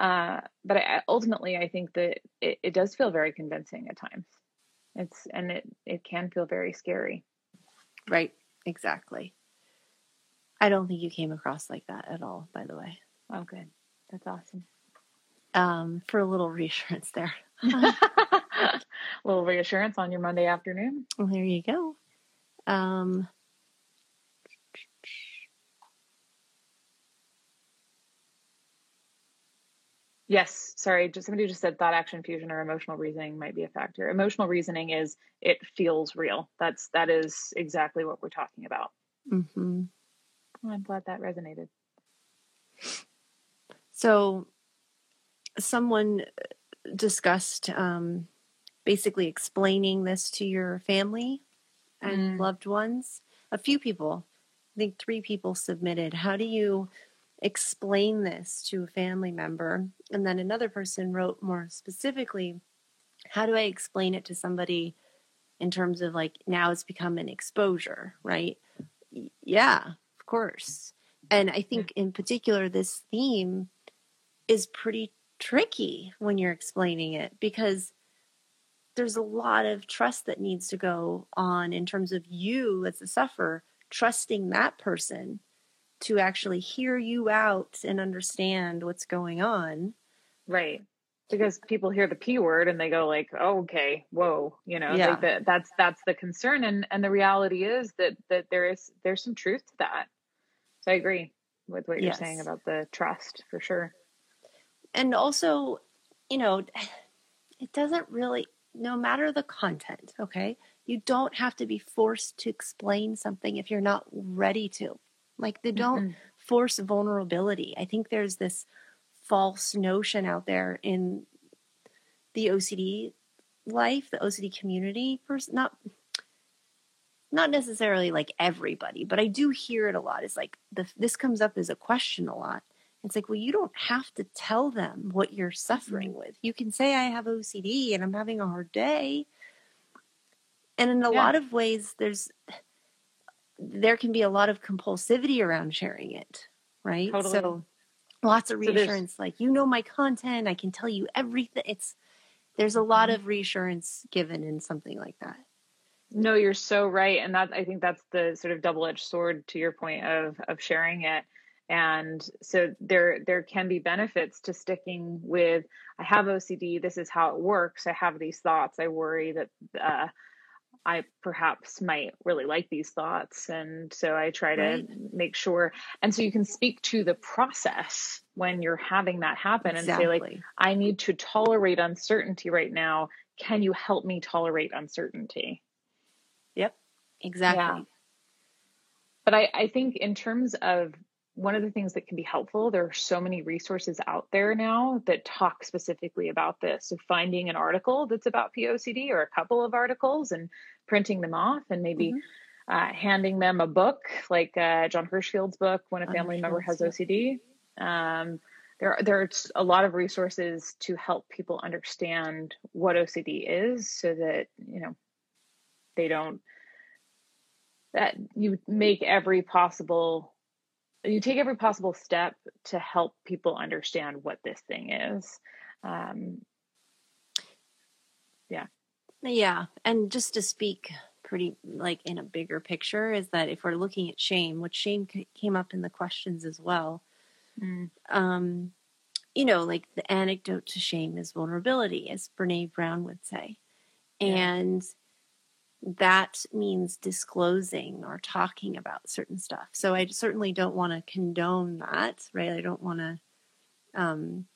uh, but I, ultimately, I think that it, it does feel very convincing at times. It's and it it can feel very scary. Right. Exactly. I don't think you came across like that at all, by the way. Oh, good. That's awesome. Um, for a little reassurance there. A little reassurance on your Monday afternoon. Well, there you go. Um, yes. Sorry. Just somebody just said thought action fusion or emotional reasoning might be a factor. Emotional reasoning is, it feels real. That's, that is exactly what we're talking about. Mm-hmm. Well, I'm glad that resonated. So someone discussed um, basically explaining this to your family and mm. loved ones. A few people, I think three people submitted. How do you explain this to a family member? And then another person wrote more specifically, how do I explain it to somebody in terms of like, now it's become an exposure, right? Yeah, of course. And I think in particular, this theme is pretty tricky when you're explaining it, because there's a lot of trust that needs to go on in terms of you as a sufferer, trusting that person to actually hear you out and understand what's going on. Right. Because people hear the P word and they go like, oh, okay, whoa, you know, yeah. like the, that's, that's the concern. And, and the reality is that, that there is, there's some truth to that. So I agree with what you're yes. saying about the trust for sure. And also, you know, it doesn't really, no matter the content, okay, you don't have to be forced to explain something if you're not ready to. Like, they don't mm-hmm. force vulnerability. I think there's this false notion out there in the O C D life, the O C D community, pers- not not necessarily like everybody, but I do hear it a lot. It's like, the, this comes up as a question a lot. It's like, well, you don't have to tell them what you're suffering with. You can say, I have O C D and I'm having a hard day. And in a yeah. lot of ways, there's... there can be a lot of compulsivity around sharing it, right? Totally. So lots of reassurance, so like, you know my content, I can tell you everything. It's, there's a lot of reassurance given in something like that. No, you're so right. And that, I think that's the sort of double-edged sword to your point of, of sharing it. And so there, there can be benefits to sticking with, I have O C D, this is how it works. I have these thoughts. I worry that, uh, I perhaps might really like these thoughts. And so I try to right. make sure. And so you can speak to the process when you're having that happen exactly. and say like, I need to tolerate uncertainty right now. Can you help me tolerate uncertainty? Yep, exactly. Yeah. But I, I think in terms of one of the things that can be helpful, there are so many resources out there now that talk specifically about this. So finding an article that's about P O C D or a couple of articles and printing them off and maybe mm-hmm. uh, handing them a book like uh, John Hirschfield's book, When a Family Member Has O C D. Um, there, there's a lot of resources to help people understand what O C D is so that, you know, they don't, that you make every possible You take every possible step to help people understand what this thing is. Um, yeah. Yeah. And just to speak pretty like in a bigger picture is that if we're looking at shame, which shame came up in the questions as well, mm. um, you know, like the antidote to shame is vulnerability, as Brené Brown would say. Yeah. And that means disclosing or talking about certain stuff. So I certainly don't want to condone that, right? I don't want to, um,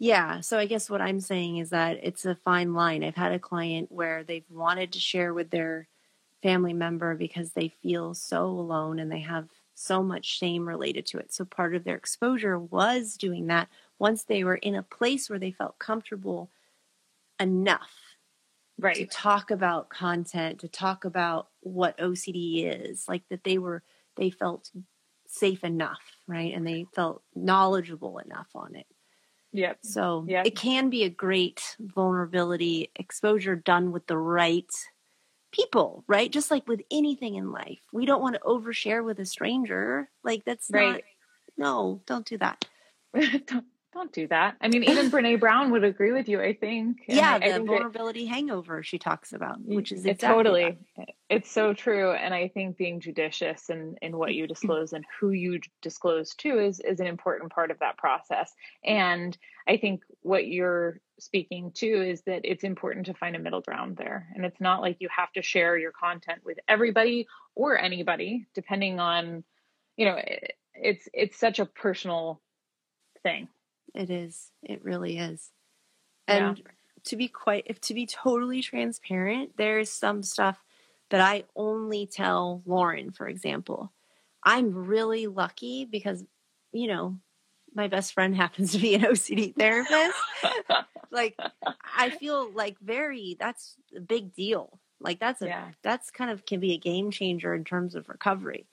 yeah. So I guess what I'm saying is that it's a fine line. I've had a client where they've wanted to share with their family member because they feel so alone and they have so much shame related to it. So part of their exposure was doing that once they were in a place where they felt comfortable enough. Right. To talk about content, to talk about what O C D is, like that they were, they felt safe enough, right? And they felt knowledgeable enough on it. Yep. So yep. It can be a great vulnerability exposure done with the right people, right? Just like with anything in life. We don't want to overshare with a stranger. Like that's right. not, no, don't do that. don't, Don't do that. I mean, even Brené Brown would agree with you, I think. And yeah, I, the I think vulnerability it, hangover she talks about, which is exactly totally. That. It's so true. And I think being judicious in, in what you disclose and who you disclose to is, is an important part of that process. And I think what you're speaking to is that it's important to find a middle ground there. And it's not like you have to share your content with everybody or anybody, depending on, you know, it, it's it's such a personal thing. It is. It really is. And yeah. to be quite, if to be totally transparent, there is some stuff that I only tell Lauren, for example. I'm really lucky because, you know, my best friend happens to be an O C D therapist. Like, I feel like very, that's a big deal. Like that's a, yeah. that's kind of can be a game changer in terms of recovery.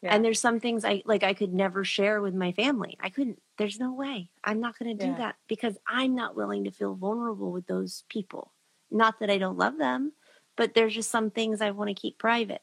Yeah. And there's some things I, like I could never share with my family. I couldn't, there's no way. I'm not going to do yeah. that because I'm not willing to feel vulnerable with those people. Not that I don't love them, but there's just some things I want to keep private.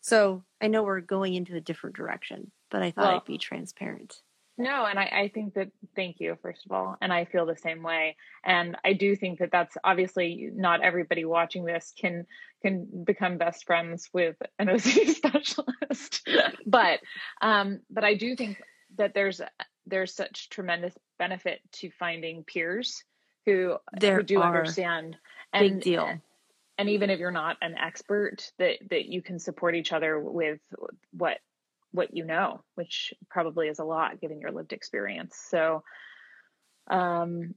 So I know we're going into a different direction, but I thought well, I'd be transparent. No. And I, I think that, thank you, first of all. And I feel the same way. And I do think that that's obviously not everybody watching this can, can become best friends with an O C D specialist. but, um, but I do think that there's, there's such tremendous benefit to finding peers who, who do understand. And, big deal. And even if you're not an expert, that, that you can support each other with what, what you know, which probably is a lot given your lived experience. So, um,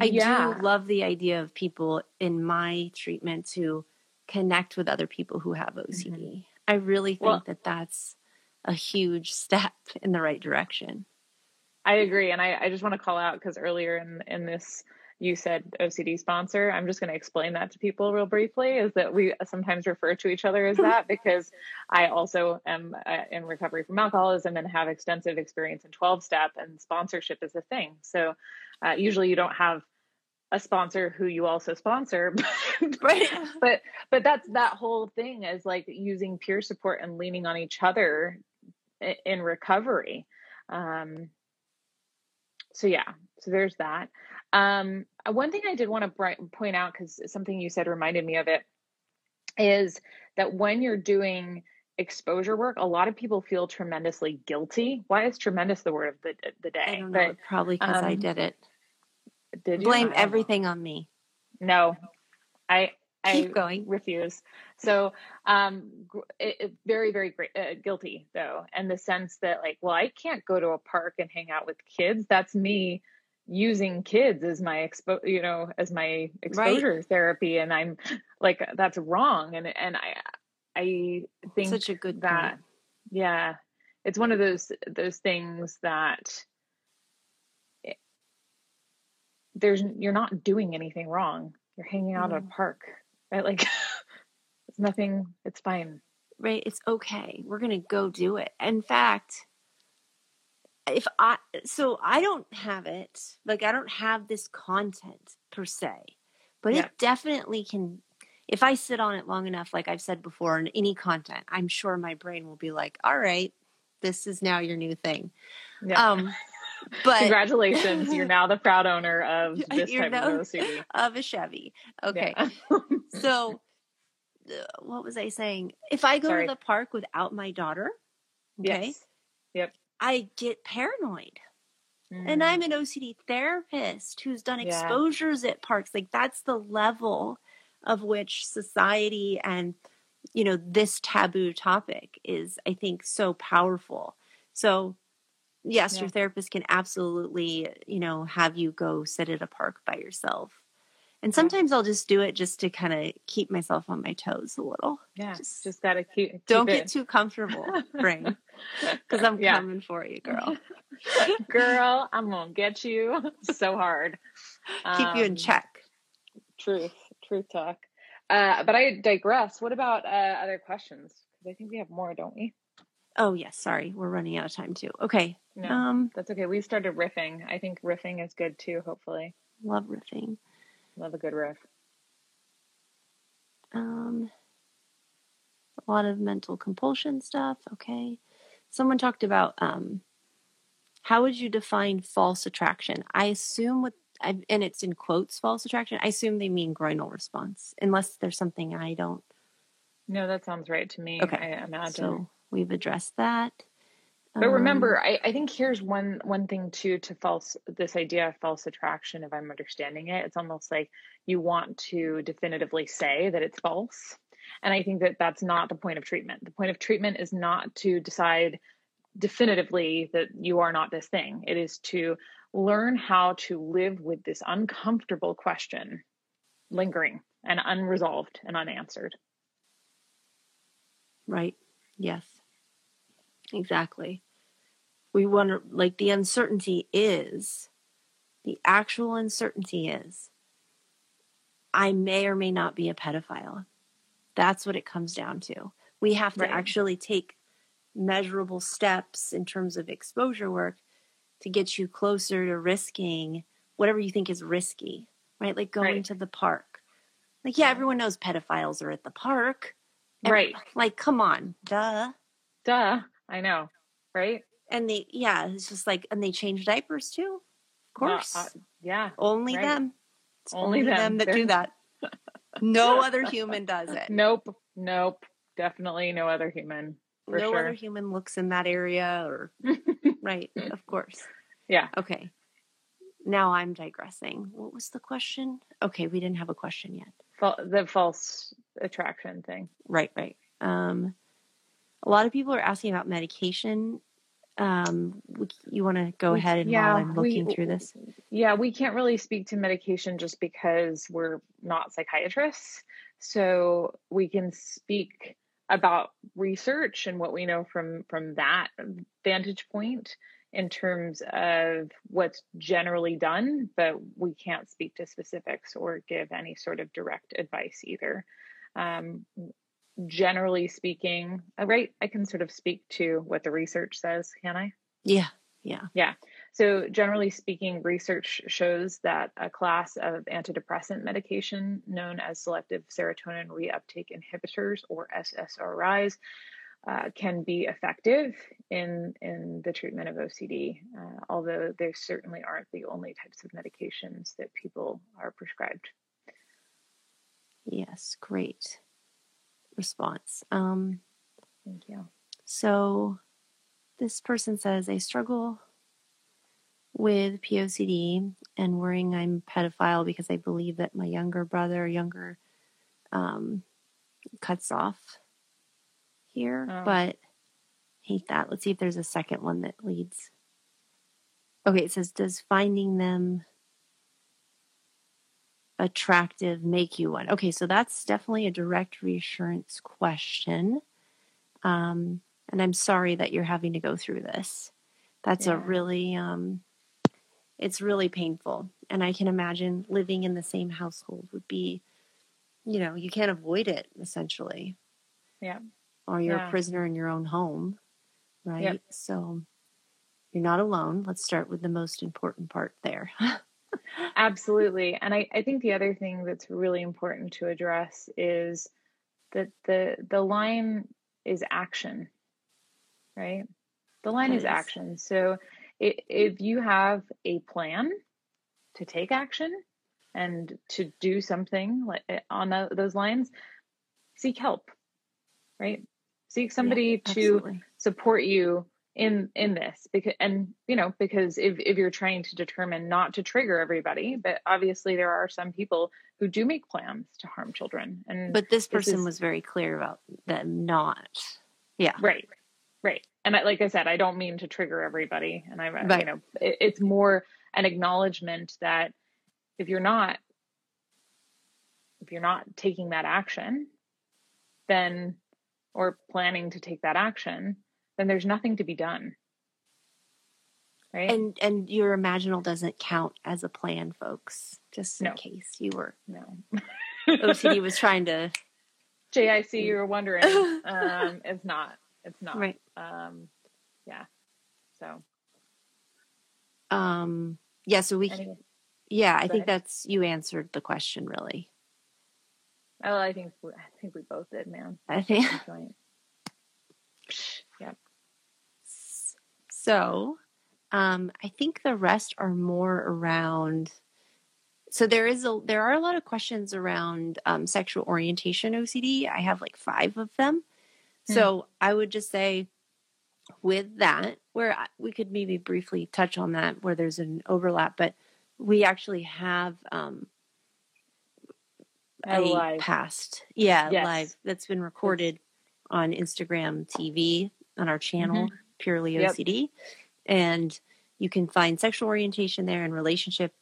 I yeah. do love the idea of people in my treatment to connect with other people who have O C D. Mm-hmm. I really think well, that that's a huge step in the right direction. I agree. And I, I just want to call out, because earlier in, in this, you said O C D sponsor. I'm just going to explain that to people real briefly, is that we sometimes refer to each other as that, because I also am uh, in recovery from alcoholism and have extensive experience in twelve step, and sponsorship is a thing. So uh, usually you don't have a sponsor who you also sponsor, but, right. but, but that's that whole thing is like using peer support and leaning on each other in recovery. Um, so yeah, so there's that. Um, one thing I did want to br- point out, because something you said reminded me of it, is that when you're doing exposure work, a lot of people feel tremendously guilty. Why is tremendous the word of the, the day? I don't know, but, probably because um, I did it. Did you? Blame everything on me. No, I, I Keep going. refuse. So, um, it, it, very, very great, uh, guilty though. And the sense that like, well, I can't go to a park and hang out with kids. That's me using kids as my expo, you know, as my exposure right. therapy. And I'm like, that's wrong. And, and I, I think such a good that, point. yeah, it's one of those, those things that it, there's, you're not doing anything wrong. You're hanging out mm. at a park, right? Like it's nothing, it's fine. Right. It's okay. We're going to go do it. In fact, If I, so I don't have it, like I don't have this content per se, but yeah. it definitely can, if I sit on it long enough, like I've said before, in any content, I'm sure my brain will be like, all right, this is now your new thing. Yeah. Um, but congratulations. You're now the proud owner of this type of O C D. Of a Chevy. Okay. Yeah. So uh, what was I saying? If I go Sorry. to the park without my daughter, okay. Yes. Yep. I get paranoid mm. and I'm an O C D therapist who's done exposures yeah. at parks. Like that's the level of which society and, you know, this taboo topic is, I think, so powerful. So yes, yeah. your therapist can absolutely, you know, have you go sit at a park by yourself. And sometimes I'll just do it just to kind of keep myself on my toes a little. Yeah, just, just gotta keep. keep don't it. get too comfortable, brain, because I'm yeah. coming for you, girl. Girl, I'm gonna get you so hard. Keep um, you in check. Truth, truth talk. Uh, but I digress. What about uh, other questions? Because I think we have more, don't we? Oh yes, sorry, we're running out of time too. Okay, no, um, that's okay. We started riffing. I think riffing is good too. Hopefully, love riffing. Love a good riff. Um, a lot of mental compulsion stuff. Okay. Someone talked about um, How would you define false attraction? I assume what, I've, and it's in quotes, false attraction. I assume they mean groinal response, unless there's something I don't. No, that sounds right to me. Okay. I imagine. So we've addressed that. But remember, um, I, I think here's one, one thing too, to false, this idea of false attraction, if I'm understanding it, it's almost like you want to definitively say that it's false. And I think that that's not the point of treatment. The point of treatment is not to decide definitively that you are not this thing. It is to learn how to live with this uncomfortable question, lingering and unresolved and unanswered. Right. Yes. Exactly. We wonder, like, the uncertainty is, the actual uncertainty is, I may or may not be a pedophile. That's what it comes down to. We have to right. actually take measurable steps in terms of exposure work to get you closer to risking whatever you think is risky, right? Like going right. to the park. Like, yeah, everyone knows pedophiles are at the park. Right. Every, like, come on. Duh. Duh. I know. Right. And they, yeah, it's just like, and they change diapers too. Of course. Uh, uh, yeah. Only right. them. It's only, only them, them that They're... do that. No other human does it. Nope. Nope. Definitely no other human. For no sure. other human looks in that area or, right. Of course. Yeah. Okay. Now I'm digressing. What was the question? Okay. We didn't have a question yet. Fal- the false attraction thing. Right. Right. Um, A lot of people are asking about medication. Um, you want to go ahead and yeah, while I'm looking we, through this? Yeah, we can't really speak to medication just because we're not psychiatrists. So we can speak about research and what we know from, from that vantage point in terms of what's generally done, but we can't speak to specifics or give any sort of direct advice either. Um, Generally speaking, right, I can sort of speak to what the research says, can I? Yeah, yeah. Yeah. So generally speaking, research shows that a class of antidepressant medication known as selective serotonin reuptake inhibitors, or S S R Is, uh, can be effective in, in the treatment of O C D, uh, although they certainly aren't the only types of medications that people are prescribed. Yes, great. Response. Um, Thank you. So this person says, I struggle with P O C D and worrying I'm a pedophile because I believe that my younger brother, younger, um, cuts off here, oh. but hate that. Let's see if there's a second one that leads. Okay. It says, does finding them attractive make you one? Okay, so that's definitely a direct reassurance question. Um, and I'm sorry that you're having to go through this. That's yeah. a really, um, it's really painful. And I can imagine living in the same household would be, you know, you can't avoid it essentially. Yeah. Or you're yeah. a prisoner in your own home, right? Yep. So you're not alone. Let's start with the most important part there. Absolutely. And I, I think the other thing that's really important to address is that the the line is action, right? The line yes. is action. So it, if you have a plan to take action and to do something like on the, those lines, seek help, right? Seek somebody yeah, to support you in, in this because, and, you know, because if, if you're trying to determine not to trigger everybody, but obviously there are some people who do make plans to harm children. And but this person this is, was very clear about them not. Yeah. Right. Right. And I, like I said, I don't mean to trigger everybody. And I, right. you know, it, it's more an acknowledgement that if you're not, if you're not taking that action, then, or planning to take that action, then there's nothing to be done. Right. And and your imaginal doesn't count as a plan, folks, just in no. case you were. No. O C D was trying to. J I C, you were wondering. um, it's not. It's not. Right. Um, yeah. So. Um, yeah. So we. Anyway. Yeah. I Go think ahead. That's, you answered the question really. Oh, I think, I think we both did, man. I think. So, Um, I think the rest are more around. So there is a there are a lot of questions around um, sexual orientation O C D. I have like five of them. Mm. So I would just say with that, where I, we could maybe briefly touch on that where there's an overlap, but we actually have um, a live. past, yeah, yes. live that's been recorded on Instagram T V on our channel, mm-hmm. Purely O C D, yep. and you can find sexual orientation there and relationship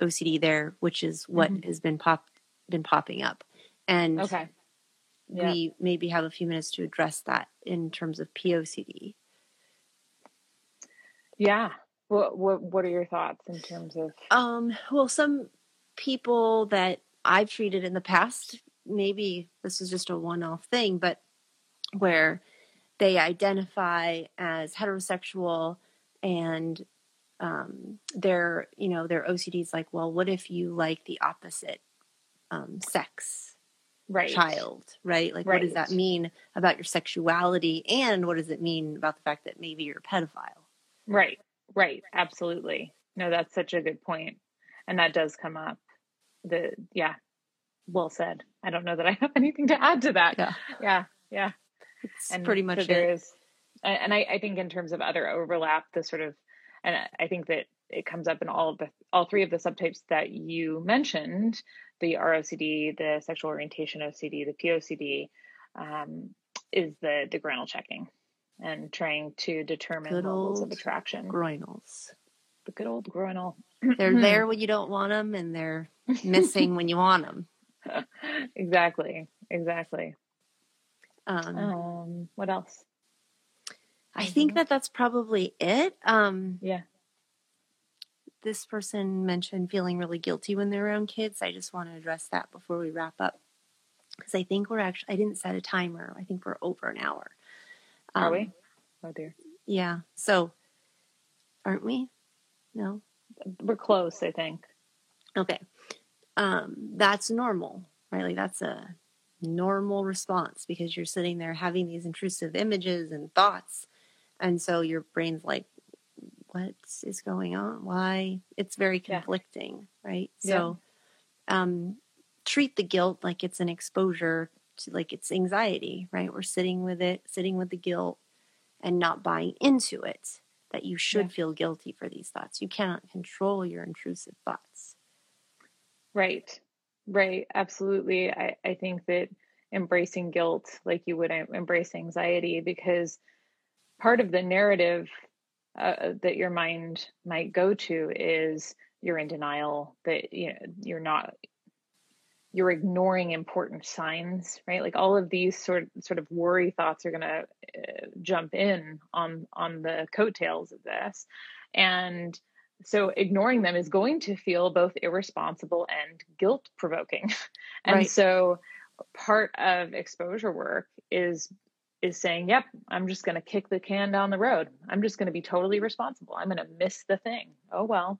O C D there, which is what mm-hmm. has been pop been popping up, and okay. yeah. we maybe have a few minutes to address that in terms of P O C D. Yeah, what what what are your thoughts in terms of? Um, well, some people that I've treated in the past, maybe this is just a one-off thing, but where they identify as heterosexual and. Um, their, you know, their O C D is like, well, what if you like the opposite um, sex right. child, right? Like, right. what does that mean about your sexuality? And what does it mean about the fact that maybe you're a pedophile? Right, right. Absolutely. No, that's such a good point. And that does come up. The, yeah, well said. I don't know that I have anything to add to that. Yeah, yeah. yeah. It's and pretty much so there it. Is, and I, I think in terms of other overlap, the sort of, and I think that it comes up in all of the, all three of the subtypes that you mentioned, the R O C D, the sexual orientation O C D, the P O C D, um, is the, the groinal checking and trying to determine good levels of attraction. Groinals. The good old groinal. They're there when you don't want them and they're missing when you want them. Exactly. Exactly. Um, um, what else? I think that that's probably it. Um, yeah. This person mentioned feeling really guilty when they're around kids. I just want to address that before we wrap up. Because I think we're actually, I didn't set a timer. I think we're over an hour. Um, Are we? Oh, dear. Yeah. So, aren't we? No? We're close, I think. Okay. Um, that's normal, right? Like, that's a normal response because you're sitting there having these intrusive images and thoughts. And so your brain's like, what is going on? Why? It's very conflicting, yeah. right? Yeah. So um, treat the guilt like it's an exposure to, like it's anxiety, right? We're sitting with it, sitting with the guilt and not buying into it that you should yeah. feel guilty for these thoughts. You cannot control your intrusive thoughts. Right. Right. Absolutely. I, I think that embracing guilt, like you would embrace anxiety, because part of the narrative uh, that your mind might go to is you're in denial, that you know, you're not, you're ignoring important signs, right? Like all of these sort sort of worry thoughts are going to uh, jump in on, on the coattails of this. And so ignoring them is going to feel both irresponsible and guilt provoking. And right. so part of exposure work is, is saying, yep, I'm just going to kick the can down the road. I'm just going to be totally responsible. I'm going to miss the thing. Oh, well.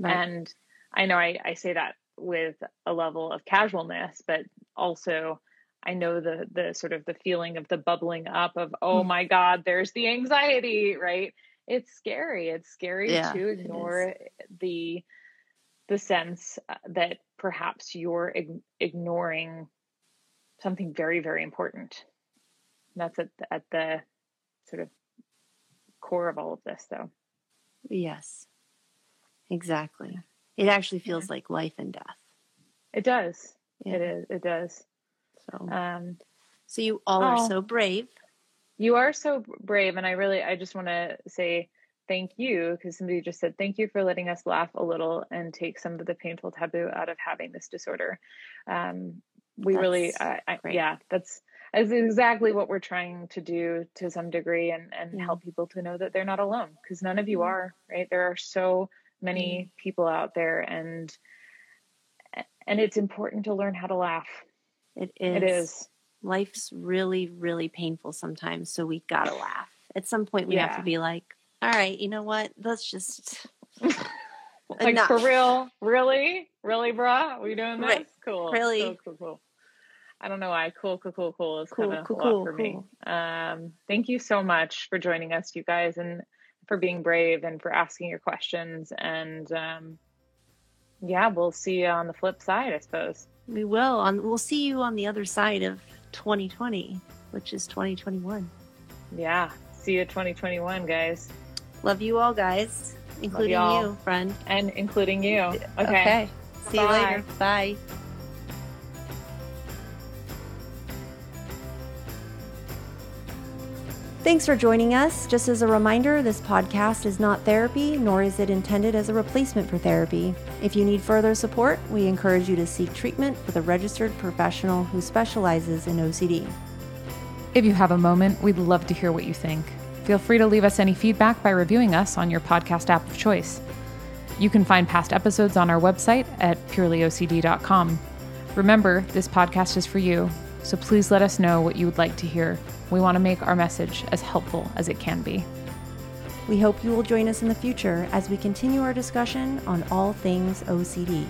Right. And I know I, I say that with a level of casualness, but also I know the, the sort of the feeling of the bubbling up of, oh my God, there's the anxiety, right? It's scary. It's scary yeah, to ignore the the sense that perhaps you're ig- ignoring something very, very important. That's at the, at the sort of core of all of this, though. Yes, exactly. It actually feels yeah. like life and death. It does. Yeah. It is. It does. So, um, so you all oh. are so brave. You are so brave. And I really, I just want to say thank you, because somebody just said, thank you for letting us laugh a little and take some of the painful taboo out of having this disorder. Um, we that's really, uh, I, yeah, that's, that's exactly what we're trying to do to some degree and, and yeah. help people to know that they're not alone, because none of you are, right? There are so many mm. people out there, and, and it's important to learn how to laugh. It is. It is. Life's really, really painful sometimes, so we gotta laugh. At some point, we yeah. have to be like, all right, you know what? Let's just... like, for real? Really? Really, brah? Are we doing this? Right. Cool. Really? Cool, cool, cool. I don't know why. Cool, cool, cool, cool is cool, coming cool, up cool, for cool. me. Um, thank you so much for joining us, you guys, and for being brave and for asking your questions. And um, yeah, we'll see you on the flip side, I suppose. We will. On, we'll see you on the other side of twenty twenty, which is twenty twenty-one. Yeah. See you twenty twenty-one, guys. Love you all, guys, including you, friend. And including you. Okay. Okay. See Bye. you later. Bye. Thanks for joining us. Just as a reminder, this podcast is not therapy, nor is it intended as a replacement for therapy. If you need further support, we encourage you to seek treatment with a registered professional who specializes in O C D. If you have a moment, we'd love to hear what you think. Feel free to leave us any feedback by reviewing us on your podcast app of choice. You can find past episodes on our website at purely O C D dot com. Remember, this podcast is for you, so please let us know what you would like to hear. We want to make our message as helpful as it can be. We hope you will join us in the future as we continue our discussion on all things O C D.